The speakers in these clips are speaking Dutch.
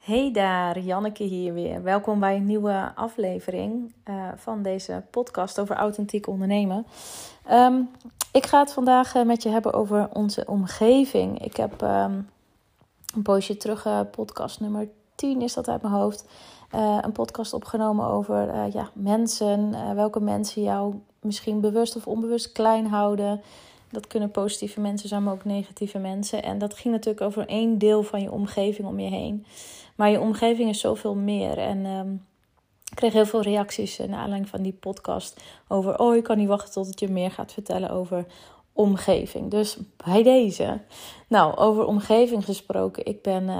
Hey daar, Janneke hier weer. Welkom bij een nieuwe aflevering van deze podcast over authentiek ondernemen. Ik ga het vandaag met je hebben over onze omgeving. Ik heb een poosje terug, podcast nummer 10 is dat uit mijn hoofd, een podcast opgenomen over mensen. Welke mensen jou misschien bewust of onbewust klein houden. Dat kunnen positieve mensen zijn, maar ook negatieve mensen. En dat ging natuurlijk over één deel van je omgeving om je heen. Maar je omgeving is zoveel meer. En ik kreeg heel veel reacties naar aanleiding van die podcast over... oh, ik kan niet wachten tot het je meer gaat vertellen over omgeving. Dus bij deze. Nou, over omgeving gesproken. Ik ben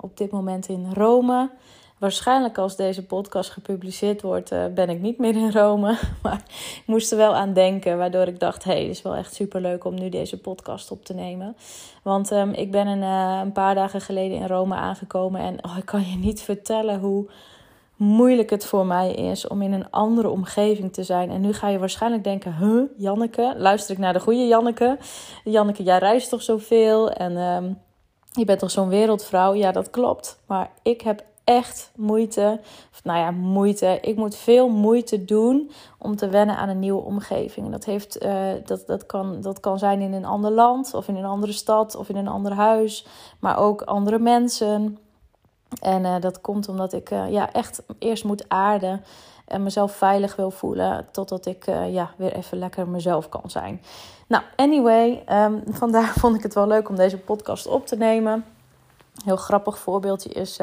op dit moment in Rome. Waarschijnlijk als deze podcast gepubliceerd wordt, ben ik niet meer in Rome. Maar ik moest er wel aan denken, waardoor ik dacht... hey, het is wel echt superleuk om nu deze podcast op te nemen. Want ik ben een paar dagen geleden in Rome aangekomen... en ik kan je niet vertellen hoe moeilijk het voor mij is om in een andere omgeving te zijn. En nu ga je waarschijnlijk denken, Janneke? Luister ik naar de goede Janneke? Janneke, jij reist toch zoveel? En je bent toch zo'n wereldvrouw? Ja, dat klopt. Maar ik heb echt moeite, ik moet veel moeite doen om te wennen aan een nieuwe omgeving. Dat heeft, dat kan zijn in een ander land of in een andere stad of in een ander huis, maar ook andere mensen. En dat komt omdat ik echt eerst moet aarden en mezelf veilig wil voelen totdat ik weer even lekker mezelf kan zijn. Nou, anyway, vandaar vond ik het wel leuk om deze podcast op te nemen. Heel grappig voorbeeldje is,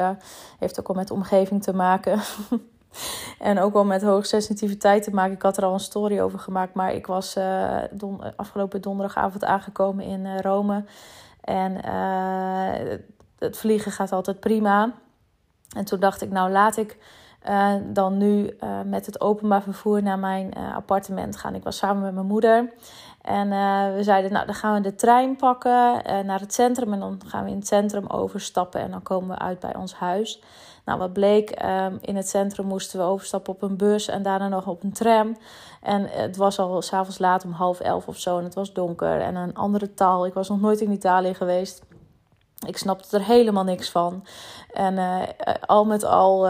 heeft ook al met omgeving te maken en ook wel met hoogsensitiviteit te maken. Ik had er al een story over gemaakt, maar ik was afgelopen donderdagavond aangekomen in Rome en het vliegen gaat altijd prima. En toen dacht ik, nou laat ik dan nu met het openbaar vervoer naar mijn appartement gaan. Ik was samen met mijn moeder. En we zeiden, nou dan gaan we de trein pakken naar het centrum. En dan gaan we in het centrum overstappen. En dan komen we uit bij ons huis. Nou, wat bleek, in het centrum moesten we overstappen op een bus. En daarna nog op een tram. En het was al 's avonds laat om 22:30 of zo. En het was donker. En een andere taal. Ik was nog nooit in Italië geweest. Ik snapte er helemaal niks van. En al met al,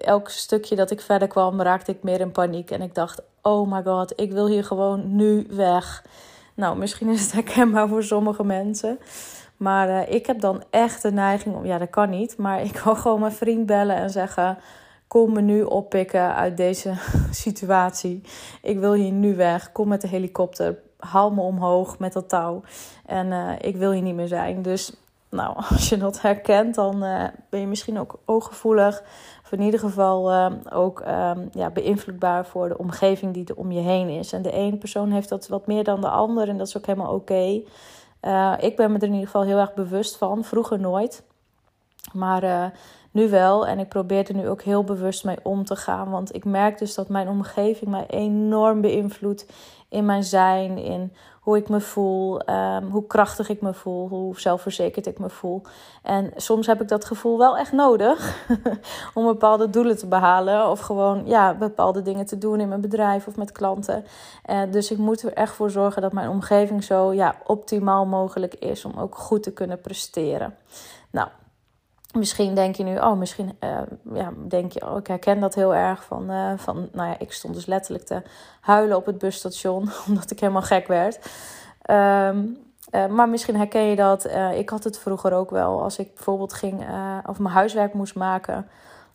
elk stukje dat ik verder kwam, raakte ik meer in paniek. En ik dacht, oh my god, ik wil hier gewoon nu weg. Nou, misschien is het herkenbaar voor sommige mensen. Maar ik heb dan echt de neiging om, dat kan niet. Maar ik wil gewoon mijn vriend bellen en zeggen, kom me nu oppikken uit deze situatie. Ik wil hier nu weg, kom met de helikopter. Haal me omhoog met dat touw. En ik wil hier niet meer zijn, dus... Nou, als je dat herkent, dan ben je misschien ook ooggevoelig. Of in ieder geval beïnvloedbaar voor de omgeving die er om je heen is. En de een persoon heeft dat wat meer dan de ander. En dat is ook helemaal oké. Ik ben me er in ieder geval heel erg bewust van. Vroeger nooit. Maar nu wel. En ik probeer er nu ook heel bewust mee om te gaan. Want ik merk dus dat mijn omgeving mij enorm beïnvloedt. In mijn zijn, in hoe ik me voel, hoe krachtig ik me voel, hoe zelfverzekerd ik me voel. En soms heb ik dat gevoel wel echt nodig om bepaalde doelen te behalen. Of gewoon bepaalde dingen te doen in mijn bedrijf of met klanten. Dus ik moet er echt voor zorgen dat mijn omgeving zo optimaal mogelijk is om ook goed te kunnen presteren. Nou. Misschien denk je nu, ik herken dat heel erg van ik stond dus letterlijk te huilen op het busstation, omdat ik helemaal gek werd. Maar misschien herken je dat, ik had het vroeger ook wel, als ik bijvoorbeeld ging of mijn huiswerk moest maken,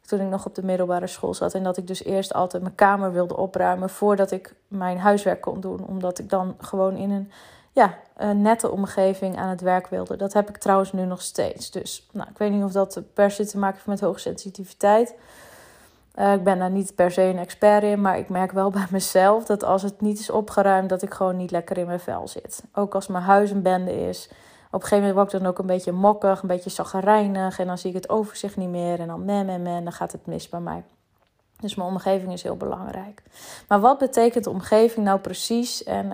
toen ik nog op de middelbare school zat. En dat ik dus eerst altijd mijn kamer wilde opruimen voordat ik mijn huiswerk kon doen, omdat ik dan gewoon in een nette omgeving aan het werk wilde. Dat heb ik trouwens nu nog steeds. Dus ik weet niet of dat per se te maken heeft met hoogsensitiviteit. Ik ben daar niet per se een expert in. Maar ik merk wel bij mezelf dat als het niet is opgeruimd... dat ik gewoon niet lekker in mijn vel zit. Ook als mijn huis een bende is. Op een gegeven moment word ik dan ook een beetje mokkig. Een beetje chagrijnig. En dan zie ik het overzicht niet meer. En dan dan gaat het mis bij mij. Dus mijn omgeving is heel belangrijk. Maar wat betekent de omgeving nou precies? En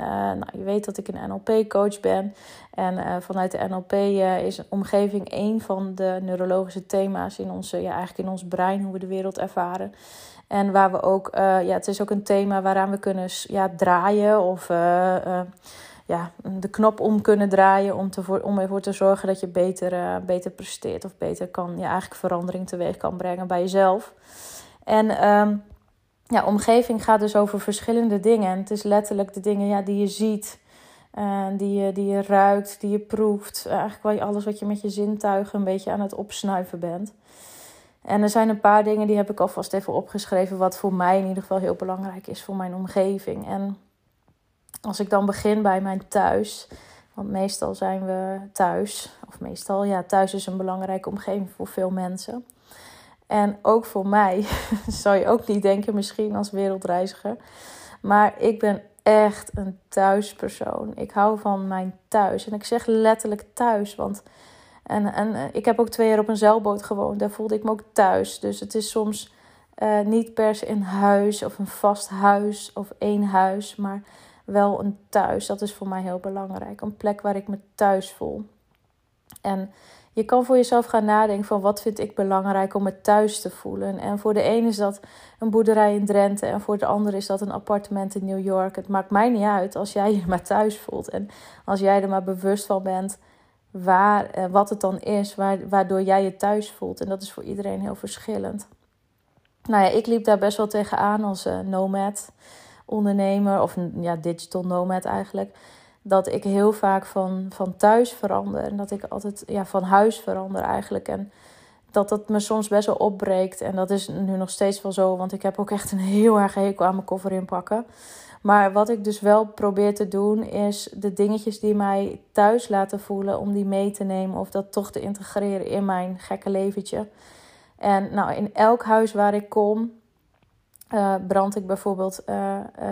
je weet dat ik een NLP-coach ben. En vanuit de NLP is omgeving één van de neurologische thema's in ons brein, hoe we de wereld ervaren. En waar we ook, het is ook een thema waaraan we kunnen draaien of ja, de knop om kunnen draaien om ervoor te zorgen dat je beter presteert of beter kan, ja, eigenlijk verandering teweeg kan brengen bij jezelf. En ja, omgeving gaat dus over verschillende dingen. En het is letterlijk de dingen, ja, die je ziet, die je ruikt, die je proeft. Eigenlijk alles wat je met je zintuigen een beetje aan het opsnuiven bent. En er zijn een paar dingen, die heb ik alvast even opgeschreven, wat voor mij in ieder geval heel belangrijk is voor mijn omgeving. En als ik dan begin bij mijn thuis, want meestal zijn we thuis. Of meestal, ja, thuis is een belangrijke omgeving voor veel mensen. En ook voor mij, zou je ook niet denken misschien als wereldreiziger. Maar ik ben echt een thuispersoon. Ik hou van mijn thuis. En ik zeg letterlijk thuis, want... En ik heb ook 2 jaar op een zeilboot gewoond. Daar voelde ik me ook thuis. Dus het is soms niet per se een huis of een vast huis of 1 huis. Maar wel een thuis. Dat is voor mij heel belangrijk. Een plek waar ik me thuis voel. En je kan voor jezelf gaan nadenken van wat vind ik belangrijk om me thuis te voelen. En voor de een is dat een boerderij in Drenthe. En voor de ander is dat een appartement in New York. Het maakt mij niet uit als jij je maar thuis voelt. En als jij er maar bewust van bent... wat het dan is, waardoor jij je thuis voelt. En dat is voor iedereen heel verschillend. Nou ja, ik liep daar best wel tegenaan als nomad ondernemer. Of ja, digital nomad eigenlijk. Dat ik heel vaak van thuis verander. En dat ik altijd van huis verander eigenlijk. En dat me soms best wel opbreekt. En dat is nu nog steeds wel zo. Want ik heb ook echt een heel erg hekel aan mijn koffer inpakken. Maar wat ik dus wel probeer te doen is de dingetjes die mij thuis laten voelen, om die mee te nemen of dat toch te integreren in mijn gekke leventje. En nou, in elk huis waar ik kom brand ik bijvoorbeeld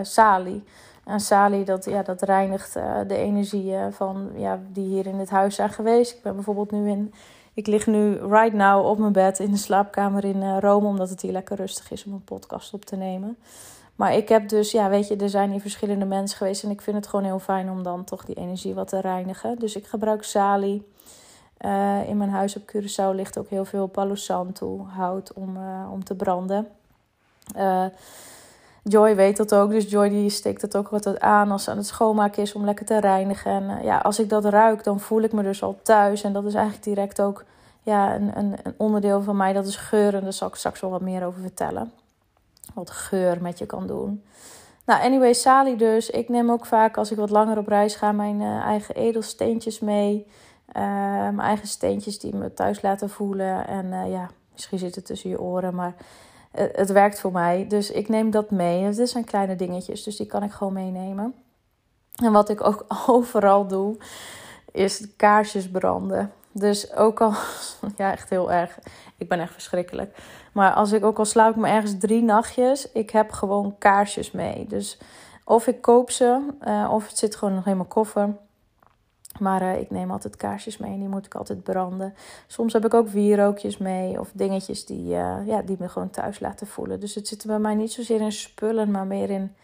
salie. En salie, dat reinigt de energieën van, ja, die hier in het huis zijn geweest. Ik ben bijvoorbeeld ik lig nu right now op mijn bed in de slaapkamer in Rome, omdat het hier lekker rustig is om een podcast op te nemen. Maar ik heb dus, ja, weet je, er zijn hier verschillende mensen geweest. En ik vind het gewoon heel fijn om dan toch die energie wat te reinigen. Dus ik gebruik salie. In mijn huis op Curaçao ligt ook heel veel Palo Santo hout om te branden. Joy weet dat ook. Dus Joy die steekt dat ook wat aan als ze aan het schoonmaken is om lekker te reinigen. En als ik dat ruik, dan voel ik me dus al thuis. En dat is eigenlijk direct ook een onderdeel van mij. Dat is geur. En daar zal ik straks wel wat meer over vertellen. Wat geur met je kan doen. Nou, anyway, salie dus. Ik neem ook vaak, als ik wat langer op reis ga, mijn eigen edelsteentjes mee. Mijn eigen steentjes die me thuis laten voelen. En misschien zit het tussen je oren, maar het werkt voor mij. Dus ik neem dat mee. Het zijn kleine dingetjes, dus die kan ik gewoon meenemen. En wat ik ook overal doe, is kaarsjes branden. Dus ook al, ja, echt heel erg. Ik ben echt verschrikkelijk. Maar ook al slaap ik me ergens 3 nachtjes, ik heb gewoon kaarsjes mee. Dus of ik koop ze, of het zit gewoon nog in mijn koffer. Maar ik neem altijd kaarsjes mee en die moet ik altijd branden. Soms heb ik ook wierookjes mee of dingetjes die me gewoon thuis laten voelen. Dus het zit bij mij niet zozeer in spullen, maar meer in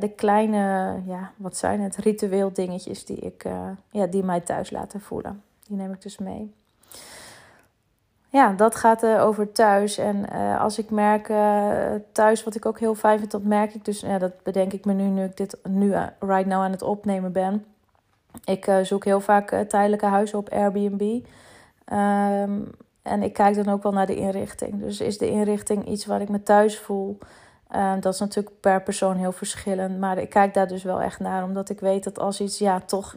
de kleine, wat zijn het, ritueel dingetjes die mij thuis laten voelen. Die neem ik dus mee. Ja, dat gaat over thuis. En als ik merk thuis, wat ik ook heel fijn vind, dat merk ik dus. Ja, dat bedenk ik me nu ik dit right now aan het opnemen ben. Ik zoek heel vaak tijdelijke huizen op Airbnb. En ik kijk dan ook wel naar de inrichting. Dus is de inrichting iets waar ik me thuis voel? Dat is natuurlijk per persoon heel verschillend. Maar ik kijk daar dus wel echt naar. Omdat ik weet dat als iets, toch...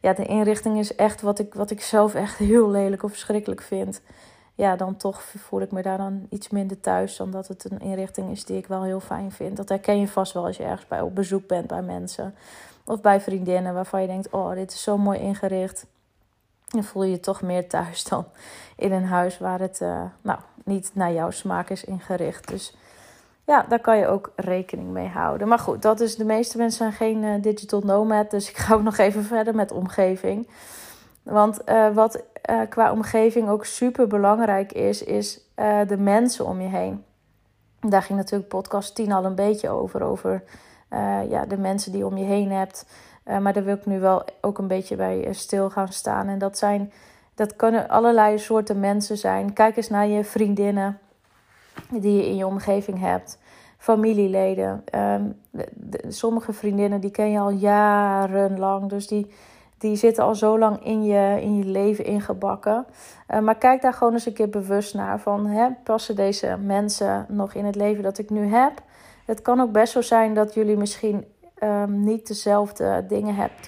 Ja, de inrichting is echt wat ik zelf echt heel lelijk of verschrikkelijk vind. Ja, dan toch voel ik me daar dan iets minder thuis dan dat het een inrichting is die ik wel heel fijn vind. Dat herken je vast wel als je ergens op bezoek bent bij mensen. Of bij vriendinnen waarvan je denkt, oh, dit is zo mooi ingericht. Dan voel je je toch meer thuis dan in een huis waar het niet naar jouw smaak is ingericht. Dus ja, daar kan je ook rekening mee houden. Maar goed, dat is, de meeste mensen zijn geen digital nomad. Dus ik ga ook nog even verder met omgeving. Want wat qua omgeving ook super belangrijk is de mensen om je heen. Daar ging natuurlijk podcast 10 al een beetje over. Over de mensen die om je heen hebt. Maar daar wil ik nu wel ook een beetje bij stil gaan staan. En dat kunnen allerlei soorten mensen zijn. Kijk eens naar je vriendinnen die je in je omgeving hebt. familieleden. Sommige vriendinnen die ken je al jarenlang. Dus die zitten al zo lang in je leven ingebakken. Maar kijk daar gewoon eens een keer bewust naar. Van, passen deze mensen nog in het leven dat ik nu heb? Het kan ook best zo zijn dat jullie misschien niet dezelfde dingen hebt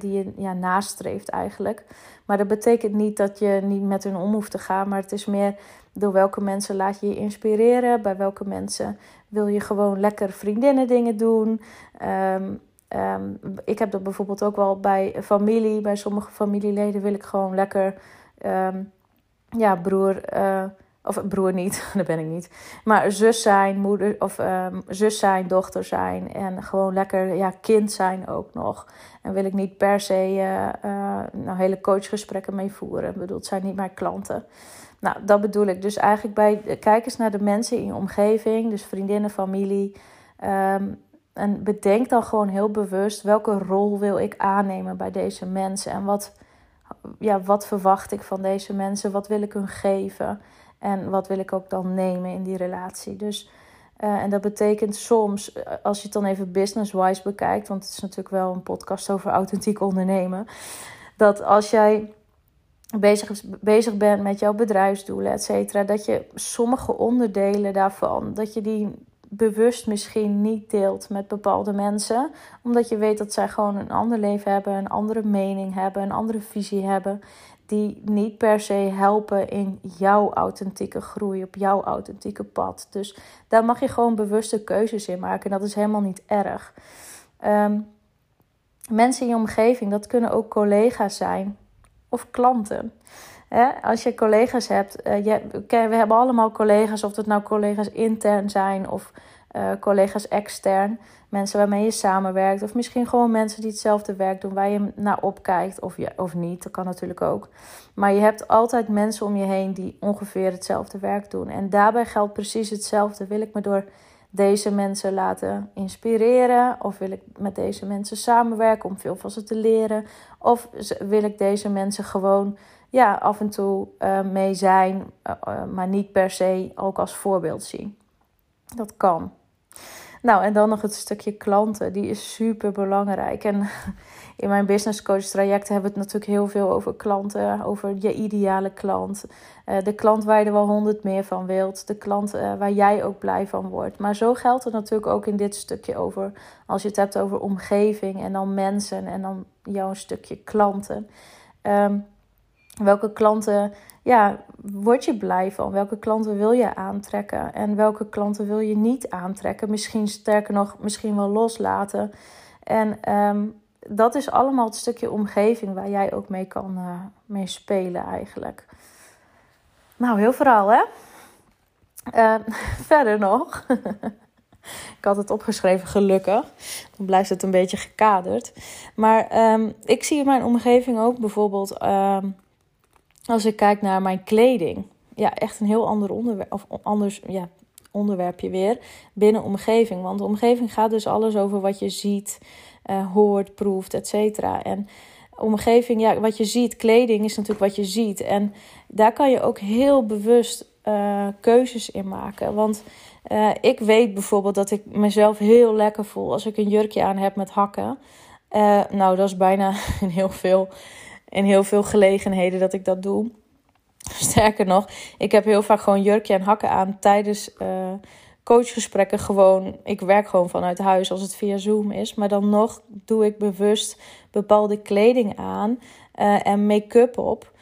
die je nastreeft eigenlijk. Maar dat betekent niet dat je niet met hun om hoeft te gaan. Maar het is meer door welke mensen laat je je inspireren. Bij welke mensen wil je gewoon lekker vriendinnen dingen doen. Ik heb dat bijvoorbeeld ook wel bij familie. Bij sommige familieleden wil ik gewoon lekker... broer niet, dat ben ik niet. Maar zus zijn, moeder of zus zijn, dochter zijn. En gewoon lekker kind zijn ook nog. En wil ik niet per se hele coachgesprekken mee voeren. Ik bedoel, het zijn niet mijn klanten. Nou, dat bedoel ik. Dus eigenlijk kijk eens naar de mensen in je omgeving. Dus vriendinnen, familie. En bedenk dan gewoon heel bewust welke rol wil ik aannemen bij deze mensen. En wat verwacht ik van deze mensen? Wat wil ik hun geven? En wat wil ik ook dan nemen in die relatie? Dus, en dat betekent soms, als je het dan even business-wise bekijkt... want het is natuurlijk wel een podcast over authentiek ondernemen... dat als jij bezig bent met jouw bedrijfsdoelen, et cetera... dat je sommige onderdelen daarvan, dat je die bewust misschien niet deelt met bepaalde mensen... omdat je weet dat zij gewoon een ander leven hebben... een andere mening hebben, een andere visie hebben... die niet per se helpen in jouw authentieke groei, op jouw authentieke pad. Dus daar mag je gewoon bewuste keuzes in maken. En dat is helemaal niet erg. Mensen in je omgeving, dat kunnen ook collega's zijn of klanten. Als je collega's hebt, we hebben allemaal collega's, of dat nou collega's intern zijn of collega's extern. Mensen waarmee je samenwerkt. Of misschien gewoon mensen die hetzelfde werk doen. Waar je naar opkijkt of niet. Dat kan natuurlijk ook. Maar je hebt altijd mensen om je heen die ongeveer hetzelfde werk doen. En daarbij geldt precies hetzelfde. Wil ik me door deze mensen laten inspireren? Of wil ik met deze mensen samenwerken om veel van ze te leren? Of wil ik deze mensen gewoon af en toe mee zijn. Maar niet per se ook als voorbeeld zien. Dat kan. Nou, en dan nog het stukje klanten. Die is super belangrijk. En in mijn business coach trajecten hebben we het natuurlijk heel veel over klanten. Over je ideale klant. De klant waar je er wel 100 meer van wilt. De klant waar jij ook blij van wordt. Maar zo geldt het natuurlijk ook in dit stukje over. Als je het hebt over omgeving en dan mensen. En dan jouw stukje klanten. Welke klanten word je blij van? Welke klanten wil je aantrekken? En welke klanten wil je niet aantrekken? Misschien sterker nog, misschien wel loslaten. En dat is allemaal het stukje omgeving waar jij ook mee kan mee spelen eigenlijk. Nou, heel verhaal, hè? Verder nog. Ik had het opgeschreven, gelukkig. Dan blijft het een beetje gekaderd. Maar ik zie in mijn omgeving ook bijvoorbeeld... als ik kijk naar mijn kleding, echt een heel ander onderwerp, of anders onderwerpje weer, binnen omgeving. Want de omgeving gaat dus alles over wat je ziet, hoort, proeft, et cetera. En omgeving, wat je ziet, kleding is natuurlijk wat je ziet. En daar kan je ook heel bewust keuzes in maken. Want ik weet bijvoorbeeld dat ik mezelf heel lekker voel als ik een jurkje aan heb met hakken. Nou, dat is bijna in heel veel gelegenheden dat ik dat doe. Sterker nog, ik heb heel vaak gewoon jurkje en hakken aan tijdens coachgesprekken. Gewoon, ik werk gewoon vanuit huis als het via Zoom is. Maar dan nog doe ik bewust bepaalde kleding aan en make-up op.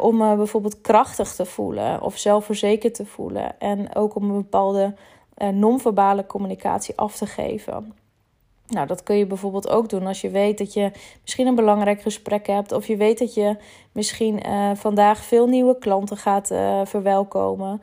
Om me bijvoorbeeld krachtig te voelen of zelfverzekerd te voelen. En ook om een bepaalde non-verbale communicatie af te geven. Nou, dat kun je bijvoorbeeld ook doen als je weet dat je misschien een belangrijk gesprek hebt. Of je weet dat je misschien vandaag veel nieuwe klanten gaat verwelkomen.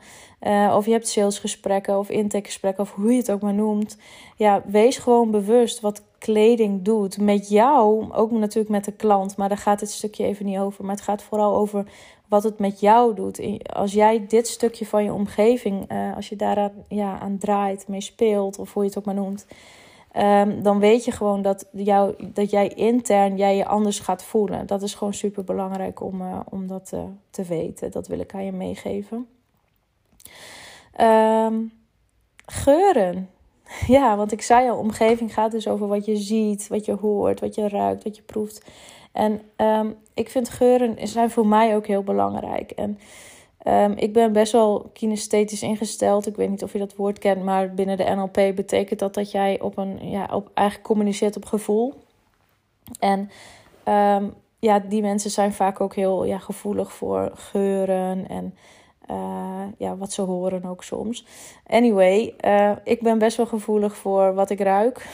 Of je hebt salesgesprekken of intakegesprekken of hoe je het ook maar noemt. Ja, wees gewoon bewust wat kleding doet met jou. Ook natuurlijk met de klant, maar daar gaat dit stukje even niet over. Maar het gaat vooral over wat het met jou doet. Als jij dit stukje van je omgeving, als je daar aan draait, mee speelt of hoe je het ook maar noemt. Dan weet je gewoon dat jij intern je anders gaat voelen. Dat is gewoon super belangrijk om dat te weten. Dat wil ik aan je meegeven. Geuren. Ja, want ik zei al, omgeving gaat dus over wat je ziet, wat je hoort, wat je ruikt, wat je proeft. En ik vind geuren zijn voor mij ook heel belangrijk. En ik ben best wel kinesthetisch ingesteld. Ik weet niet of je dat woord kent, maar binnen de NLP betekent dat dat jij eigenlijk communiceert op gevoel. En die mensen zijn vaak ook heel gevoelig voor geuren en wat ze horen ook soms. Anyway, ik ben best wel gevoelig voor wat ik ruik.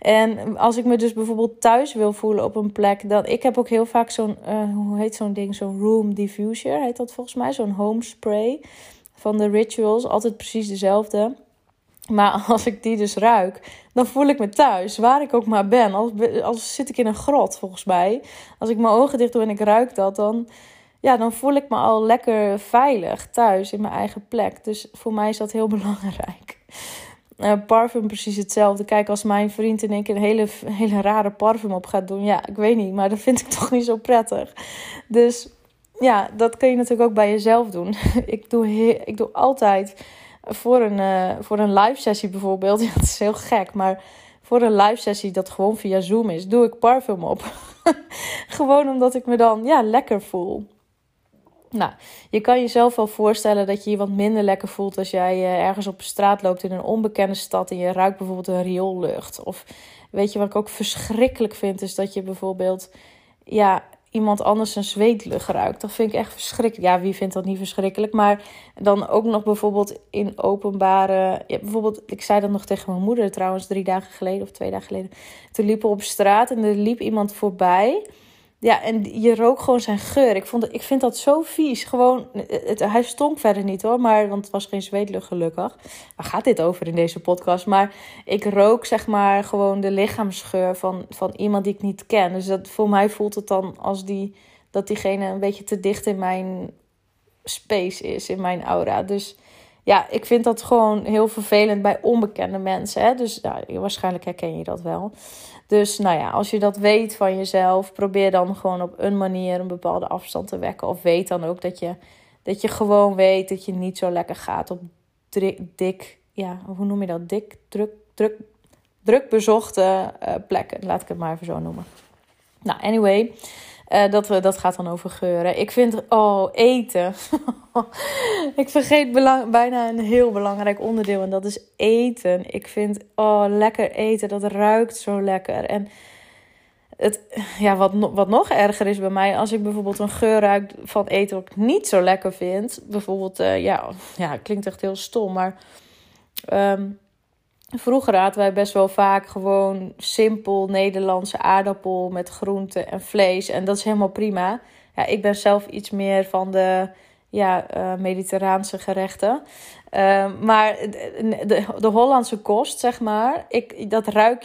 En als ik me dus bijvoorbeeld thuis wil voelen op een plek, dan ik heb ook heel vaak zo'n, zo'n room diffuser, heet dat volgens mij, zo'n home spray van de Rituals, altijd precies dezelfde. Maar als ik die dus ruik, dan voel ik me thuis, waar ik ook maar ben. Als zit ik in een grot, volgens mij. Als ik mijn ogen dicht doe en ik ruik dat, dan voel ik me al lekker veilig thuis in mijn eigen plek. Dus voor mij is dat heel belangrijk. Parfum precies hetzelfde. Kijk, als mijn vriend in één keer een hele, hele rare parfum op gaat doen, ja, ik weet niet, maar dat vind ik toch niet zo prettig. Dus ja, dat kun je natuurlijk ook bij jezelf doen. Ik doe altijd voor een live sessie bijvoorbeeld, ja, dat is heel gek, maar voor een live sessie dat gewoon via Zoom is, doe ik parfum op. Gewoon omdat ik me dan lekker voel. Nou, je kan jezelf wel voorstellen dat je je wat minder lekker voelt als jij ergens op straat loopt in een onbekende stad en je ruikt bijvoorbeeld een rioollucht. Of weet je wat ik ook verschrikkelijk vind, is dat je bijvoorbeeld iemand anders een zweetlucht ruikt. Dat vind ik echt verschrikkelijk. Ja, wie vindt dat niet verschrikkelijk? Maar dan ook nog bijvoorbeeld in openbare... Ja, bijvoorbeeld, ik zei dat nog tegen mijn moeder trouwens 3 dagen geleden of 2 dagen geleden. Toen liepen we op straat en er liep iemand voorbij. Ja, en je rook gewoon zijn geur. Ik vind dat zo vies. Gewoon, hij stonk verder niet hoor, want het was geen zweetlucht gelukkig. Waar gaat dit over in deze podcast? Maar ik rook zeg maar gewoon de lichaamsgeur van iemand die ik niet ken. Dus dat, voor mij voelt het dan als dat diegene een beetje te dicht in mijn space is, in mijn aura. Dus ja, ik vind dat gewoon heel vervelend bij onbekende mensen. Hè? Dus waarschijnlijk herken je dat wel. Dus als je dat weet van jezelf, probeer dan gewoon op een manier een bepaalde afstand te wekken. Of weet dan ook dat je gewoon weet dat je niet zo lekker gaat op druk bezochte plekken. Laat ik het maar even zo noemen. Nou, anyway, dat gaat dan over geuren. Ik vind, eten. Ik vergeet bijna een heel belangrijk onderdeel en dat is eten. Ik vind, lekker eten, dat ruikt zo lekker. En het, wat nog erger is bij mij, als ik bijvoorbeeld een geur ruik van eten wat ik niet zo lekker vind. Bijvoorbeeld, klinkt echt heel stom, maar... Vroeger aten wij best wel vaak gewoon simpel Nederlandse aardappel met groente en vlees. En dat is helemaal prima. Ja, ik ben zelf iets meer van de mediterraanse gerechten. Maar de Hollandse kost, zeg maar,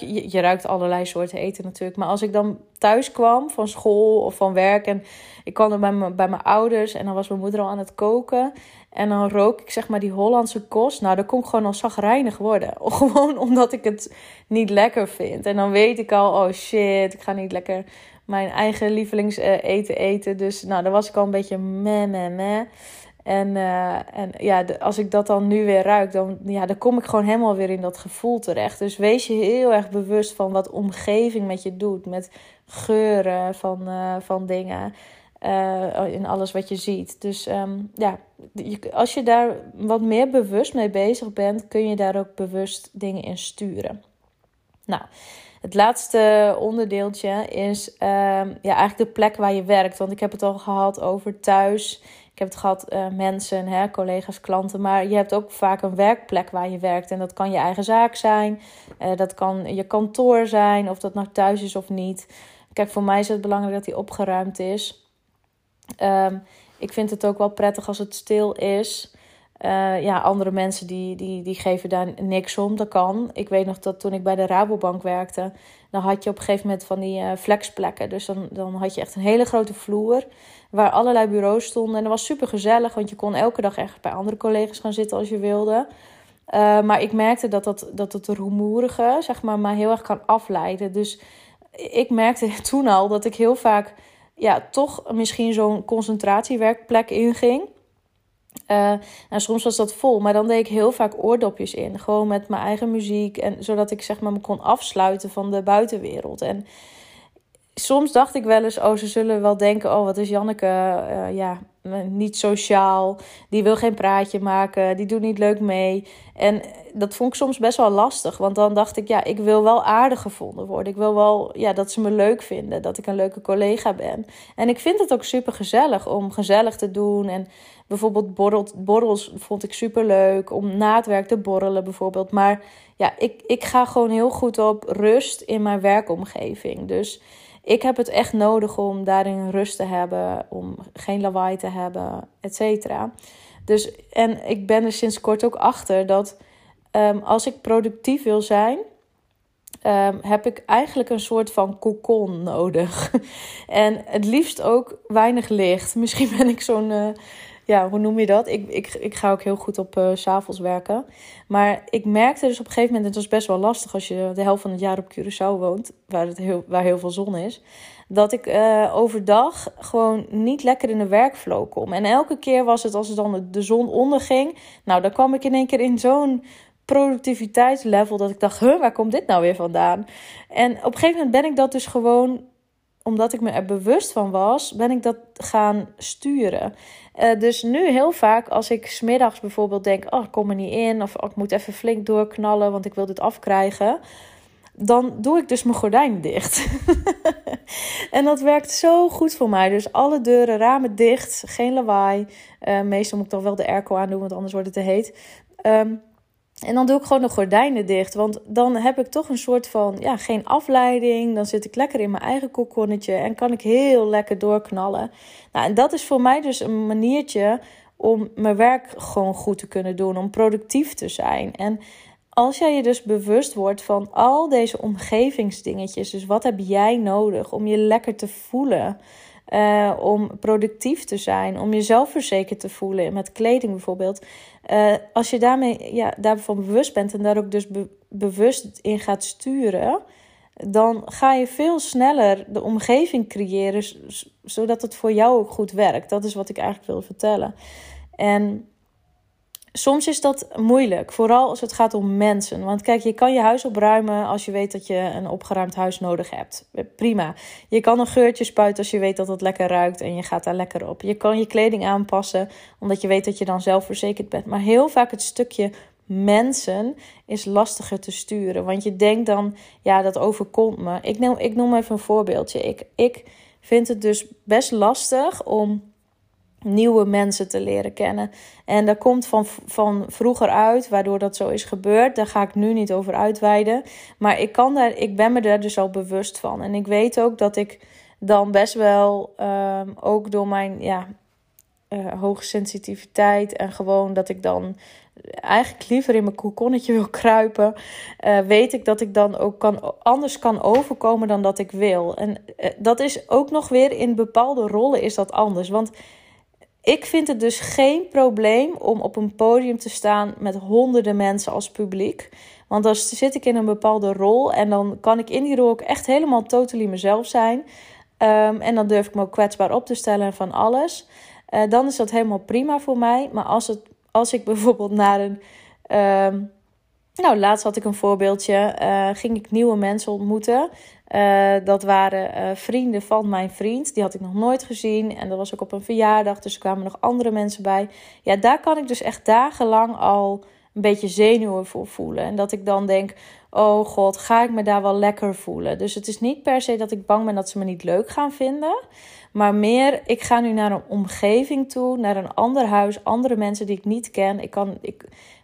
je ruikt allerlei soorten eten natuurlijk. Maar als ik dan thuis kwam van school of van werk en ik kwam dan bij mijn ouders en dan was mijn moeder al aan het koken. En dan rook ik zeg maar die Hollandse kost. Nou, dan kon ik gewoon al chagrijnig worden. Gewoon omdat ik het niet lekker vind. En dan weet ik al, oh shit, ik ga niet lekker mijn eigen lievelingseten eten. Dus nou, dan was ik al een beetje meh. En als ik dat dan nu weer ruik, dan kom ik gewoon helemaal weer in dat gevoel terecht. Dus wees je heel erg bewust van wat omgeving met je doet. Met geuren van dingen. In alles wat je ziet. Dus als je daar wat meer bewust mee bezig bent, kun je daar ook bewust dingen in sturen. Nou, het laatste onderdeeltje is eigenlijk de plek waar je werkt. Want ik heb het al gehad over thuis. Ik heb het gehad mensen, collega's, klanten. Maar je hebt ook vaak een werkplek waar je werkt. En dat kan je eigen zaak zijn. Dat kan je kantoor zijn. Of dat nou thuis is of niet. Kijk, voor mij is het belangrijk dat die opgeruimd is. Ik vind het ook wel prettig als het stil is. Andere mensen die geven daar niks om, dat kan. Ik weet nog dat toen ik bij de Rabobank werkte, dan had je op een gegeven moment van die flexplekken. Dus dan had je echt een hele grote vloer waar allerlei bureaus stonden. En dat was super gezellig, want je kon elke dag echt bij andere collega's gaan zitten als je wilde. Maar ik merkte dat het rumoerige zeg maar mij heel erg kan afleiden. Dus ik merkte toen al dat ik heel vaak... toch misschien zo'n concentratiewerkplek inging. En soms was dat vol, maar dan deed ik heel vaak oordopjes in. Gewoon met mijn eigen muziek, en zodat ik zeg maar me kon afsluiten van de buitenwereld. En soms dacht ik wel eens, oh, ze zullen wel denken, oh, wat is Janneke, niet sociaal, die wil geen praatje maken, die doet niet leuk mee. En dat vond ik soms best wel lastig, want dan dacht ik, ja, ik wil wel aardig gevonden worden. Ik wil wel, ja, dat ze me leuk vinden, dat ik een leuke collega ben. En ik vind het ook super gezellig om gezellig te doen. En bijvoorbeeld borrels vond ik super leuk, om na het werk te borrelen bijvoorbeeld. Maar ja, ik ga gewoon heel goed op rust in mijn werkomgeving, dus ik heb het echt nodig om daarin rust te hebben, om geen lawaai te hebben, et cetera. Dus, en ik ben er sinds kort ook achter dat als ik productief wil zijn, heb ik eigenlijk een soort van cocon nodig. En het liefst ook weinig licht. Misschien ben ik zo'n, hoe noem je dat? Ik ga ook heel goed op 's avonds werken. Maar ik merkte dus op een gegeven moment, het was best wel lastig als je de helft van het jaar op Curaçao woont, waar heel veel zon is, dat ik overdag gewoon niet lekker in de werkflow kom. En elke keer was het, als het dan de zon onderging, nou, dan kwam ik in één keer in zo'n productiviteitslevel dat ik dacht, waar komt dit nou weer vandaan? En op een gegeven moment ben ik dat dus gewoon, omdat ik me er bewust van was, ben ik dat gaan sturen. Dus nu heel vaak als ik 's middags bijvoorbeeld denk, oh, ik kom er niet in, of oh, ik moet even flink doorknallen, want ik wil dit afkrijgen, dan doe ik dus mijn gordijn dicht. En dat werkt zo goed voor mij. Dus alle deuren, ramen dicht, geen lawaai. Meestal moet ik dan wel de airco aandoen, want anders wordt het te heet. En dan doe ik gewoon de gordijnen dicht. Want dan heb ik toch een soort van, ja, geen afleiding. Dan zit ik lekker in mijn eigen kokonnetje en kan ik heel lekker doorknallen. Nou, en dat is voor mij dus een maniertje om mijn werk gewoon goed te kunnen doen. Om productief te zijn. En als jij je dus bewust wordt van al deze omgevingsdingetjes. Dus wat heb jij nodig om je lekker te voelen? Om productief te zijn, om jezelf verzekerd te voelen, met kleding bijvoorbeeld. Als je daarvan bewust bent en daar ook dus bewust in gaat sturen, dan ga je veel sneller de omgeving creëren, zodat het voor jou ook goed werkt. Dat is wat ik eigenlijk wil vertellen. En soms is dat moeilijk, vooral als het gaat om mensen. Want kijk, je kan je huis opruimen als je weet dat je een opgeruimd huis nodig hebt. Prima. Je kan een geurtje spuiten als je weet dat het lekker ruikt en je gaat daar lekker op. Je kan je kleding aanpassen, omdat je weet dat je dan zelfverzekerd bent. Maar heel vaak het stukje mensen is lastiger te sturen. Want je denkt dan, ja, dat overkomt me. Ik noem even een voorbeeldje. Ik vind het dus best lastig om nieuwe mensen te leren kennen. En dat komt van vroeger uit, waardoor dat zo is gebeurd. Daar ga ik nu niet over uitweiden. Maar ik ben me daar dus al bewust van. En ik weet ook dat ik dan best wel ook door mijn hoge sensitiviteit en gewoon dat ik dan eigenlijk liever in mijn kokonnetje wil kruipen, weet ik dat ik dan ook anders kan overkomen dan dat ik wil. En dat is ook nog weer in bepaalde rollen is dat anders. Want ik vind het dus geen probleem om op een podium te staan met honderden mensen als publiek. Want dan zit ik in een bepaalde rol en dan kan ik in die rol ook echt helemaal totally mezelf zijn. En dan durf ik me ook kwetsbaar op te stellen en van alles. Dan is dat helemaal prima voor mij. Maar als ik bijvoorbeeld naar een... laatst had ik een voorbeeldje. Ging ik nieuwe mensen ontmoeten. Dat waren vrienden van mijn vriend. Die had ik nog nooit gezien. En dat was ook op een verjaardag. Dus er kwamen nog andere mensen bij. Ja, daar kan ik dus echt dagenlang al een beetje zenuwen voor voelen. En dat ik dan denk, oh god, ga ik me daar wel lekker voelen? Dus het is niet per se dat ik bang ben dat ze me niet leuk gaan vinden. Maar meer, ik ga nu naar een omgeving toe, naar een ander huis, andere mensen die ik niet ken.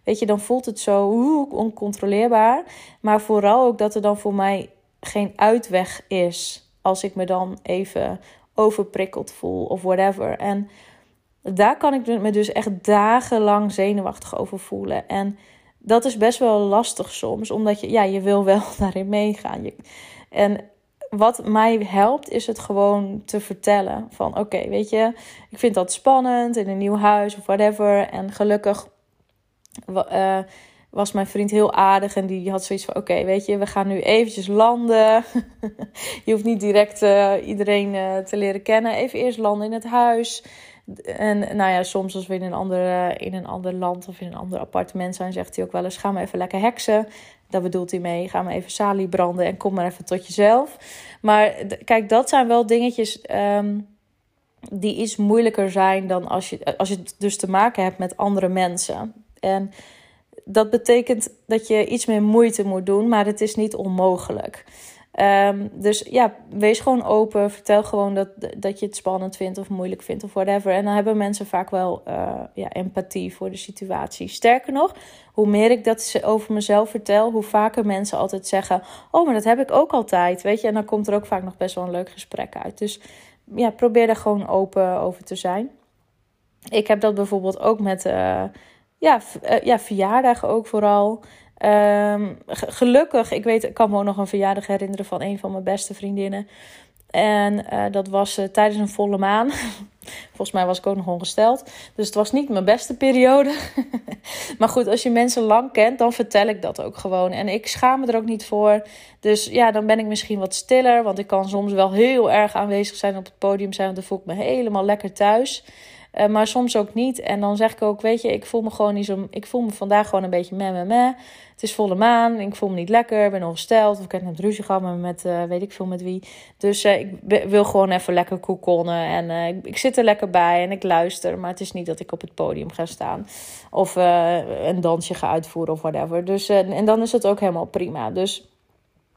Weet je, dan voelt het zo oncontroleerbaar. Maar vooral ook dat er dan voor mij geen uitweg is als ik me dan even overprikkeld voel of whatever. En daar kan ik me dus echt dagenlang zenuwachtig over voelen. En dat is best wel lastig soms, omdat je wil wel daarin meegaan. En wat mij helpt is het gewoon te vertellen van oké, weet je, ik vind dat spannend in een nieuw huis of whatever. En gelukkig was mijn vriend heel aardig en die had zoiets van oké, weet je, we gaan nu eventjes landen. Je hoeft niet direct iedereen te leren kennen. Even eerst landen in het huis. En nou ja, soms als we in een ander land of in een ander appartement zijn, zegt hij ook wel eens: ga maar even lekker heksen. Daar bedoelt hij mee, ga maar even salie branden en kom maar even tot jezelf. Maar kijk, dat zijn wel dingetjes die iets moeilijker zijn dan als je het dus te maken hebt met andere mensen. En dat betekent dat je iets meer moeite moet doen, maar het is niet onmogelijk. Dus ja, wees gewoon open. Vertel gewoon dat je het spannend vindt of moeilijk vindt of whatever. En dan hebben mensen vaak wel empathie voor de situatie. Sterker nog, hoe meer ik dat over mezelf vertel, hoe vaker mensen altijd zeggen: oh, maar dat heb ik ook altijd, weet je. En dan komt er ook vaak nog best wel een leuk gesprek uit. Dus ja, probeer daar gewoon open over te zijn. Ik heb dat bijvoorbeeld ook met verjaardagen ook vooral. Gelukkig, ik kan me ook nog een verjaardag herinneren van een van mijn beste vriendinnen. En dat was tijdens een volle maan. Volgens mij was ik ook nog ongesteld. Dus het was niet mijn beste periode. Maar goed, als je mensen lang kent, dan vertel ik dat ook gewoon. En ik schaam me er ook niet voor. Dus ja, dan ben ik misschien wat stiller. Want ik kan soms wel heel erg aanwezig zijn op het podium zijn. Want dan voel ik me helemaal lekker thuis. Maar soms ook niet. En dan zeg ik ook, weet je, ik voel me gewoon niet zo. Ik voel me vandaag gewoon een beetje meh. Het is volle maan. Ik voel me niet lekker. Ben ongesteld. Of ik heb net ruzie gehad met weet ik veel met wie. Dus ik wil gewoon even lekker koekonnen. En ik zit er lekker bij. En ik luister. Maar het is niet dat ik op het podium ga staan. Of een dansje ga uitvoeren of whatever. Dus, en dan is het ook helemaal prima. Dus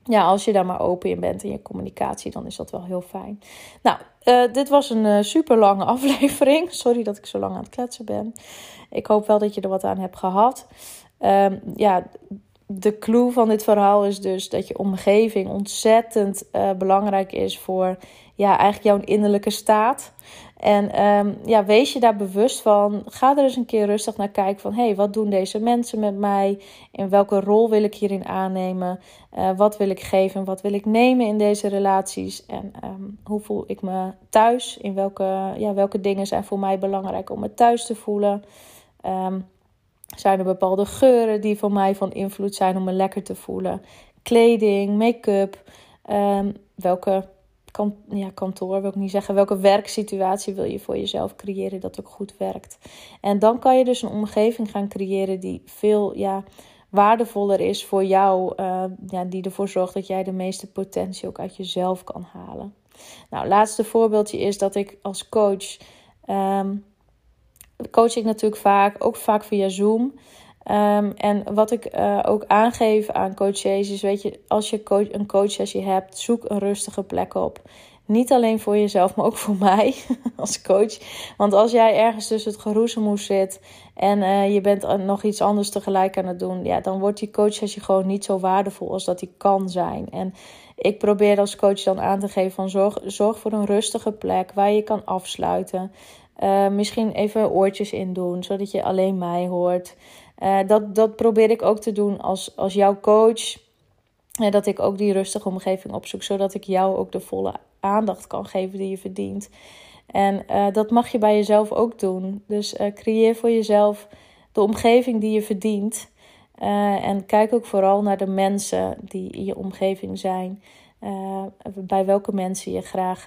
ja, als je daar maar open in bent in je communicatie, dan is dat wel heel fijn. Nou, dit was een super lange aflevering. Sorry dat ik zo lang aan het kletsen ben. Ik hoop wel dat je er wat aan hebt gehad. De clue van dit verhaal is dus dat je omgeving ontzettend belangrijk is voor eigenlijk jouw innerlijke staat. En wees je daar bewust van. Ga er eens een keer rustig naar kijken van: hey, wat doen deze mensen met mij? En welke rol wil ik hierin aannemen? Wat wil ik geven? Wat wil ik nemen in deze relaties? En hoe voel ik me thuis? In welke dingen zijn voor mij belangrijk om me thuis te voelen? Zijn er bepaalde geuren die voor mij van invloed zijn om me lekker te voelen? Kleding, make-up, kantoor wil ik niet zeggen. Welke werksituatie wil je voor jezelf creëren dat ook goed werkt? En dan kan je dus een omgeving gaan creëren die veel waardevoller is voor jou. Die ervoor zorgt dat jij de meeste potentie ook uit jezelf kan halen. Nou, laatste voorbeeldje is dat ik als coach... coach ik natuurlijk vaak, ook vaak via Zoom. En wat ik ook aangeef aan coaches is, weet je, als je een coachsessie hebt, zoek een rustige plek op. Niet alleen voor jezelf, maar ook voor mij als coach. Want als jij ergens tussen het geroezemoes zit en je bent nog iets anders tegelijk aan het doen, ja, dan wordt die coachsessie gewoon niet zo waardevol als dat die kan zijn. En ik probeer als coach dan aan te geven van zorg voor een rustige plek waar je kan afsluiten. Misschien even oortjes in doen, zodat je alleen mij hoort. Dat probeer ik ook te doen als jouw coach. Dat ik ook die rustige omgeving opzoek, zodat ik jou ook de volle aandacht kan geven die je verdient. En dat mag je bij jezelf ook doen. Dus creëer voor jezelf de omgeving die je verdient. En kijk ook vooral naar de mensen die in je omgeving zijn. Bij welke mensen je graag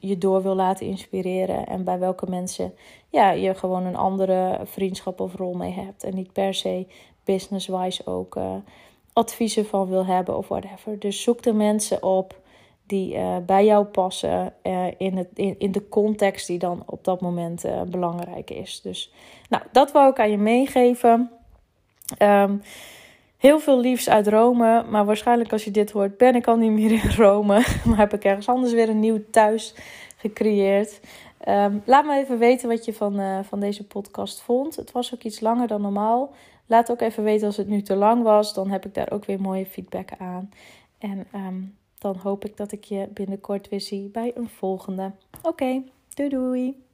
je door wil laten inspireren. En bij welke mensen je gewoon een andere vriendschap of rol mee hebt. En niet per se business-wise ook adviezen van wil hebben of whatever. Dus zoek de mensen op die bij jou passen in de context die dan op dat moment belangrijk is. Dus nou, dat wou ik aan je meegeven. Heel veel liefs uit Rome, maar waarschijnlijk als je dit hoort ben ik al niet meer in Rome. Maar heb ik ergens anders weer een nieuw thuis gecreëerd. Laat me even weten wat je van deze podcast vond. Het was ook iets langer dan normaal. Laat ook even weten als het nu te lang was. Dan heb ik daar ook weer mooie feedback aan. En dan hoop ik dat ik je binnenkort weer zie bij een volgende. Oké, doei doei!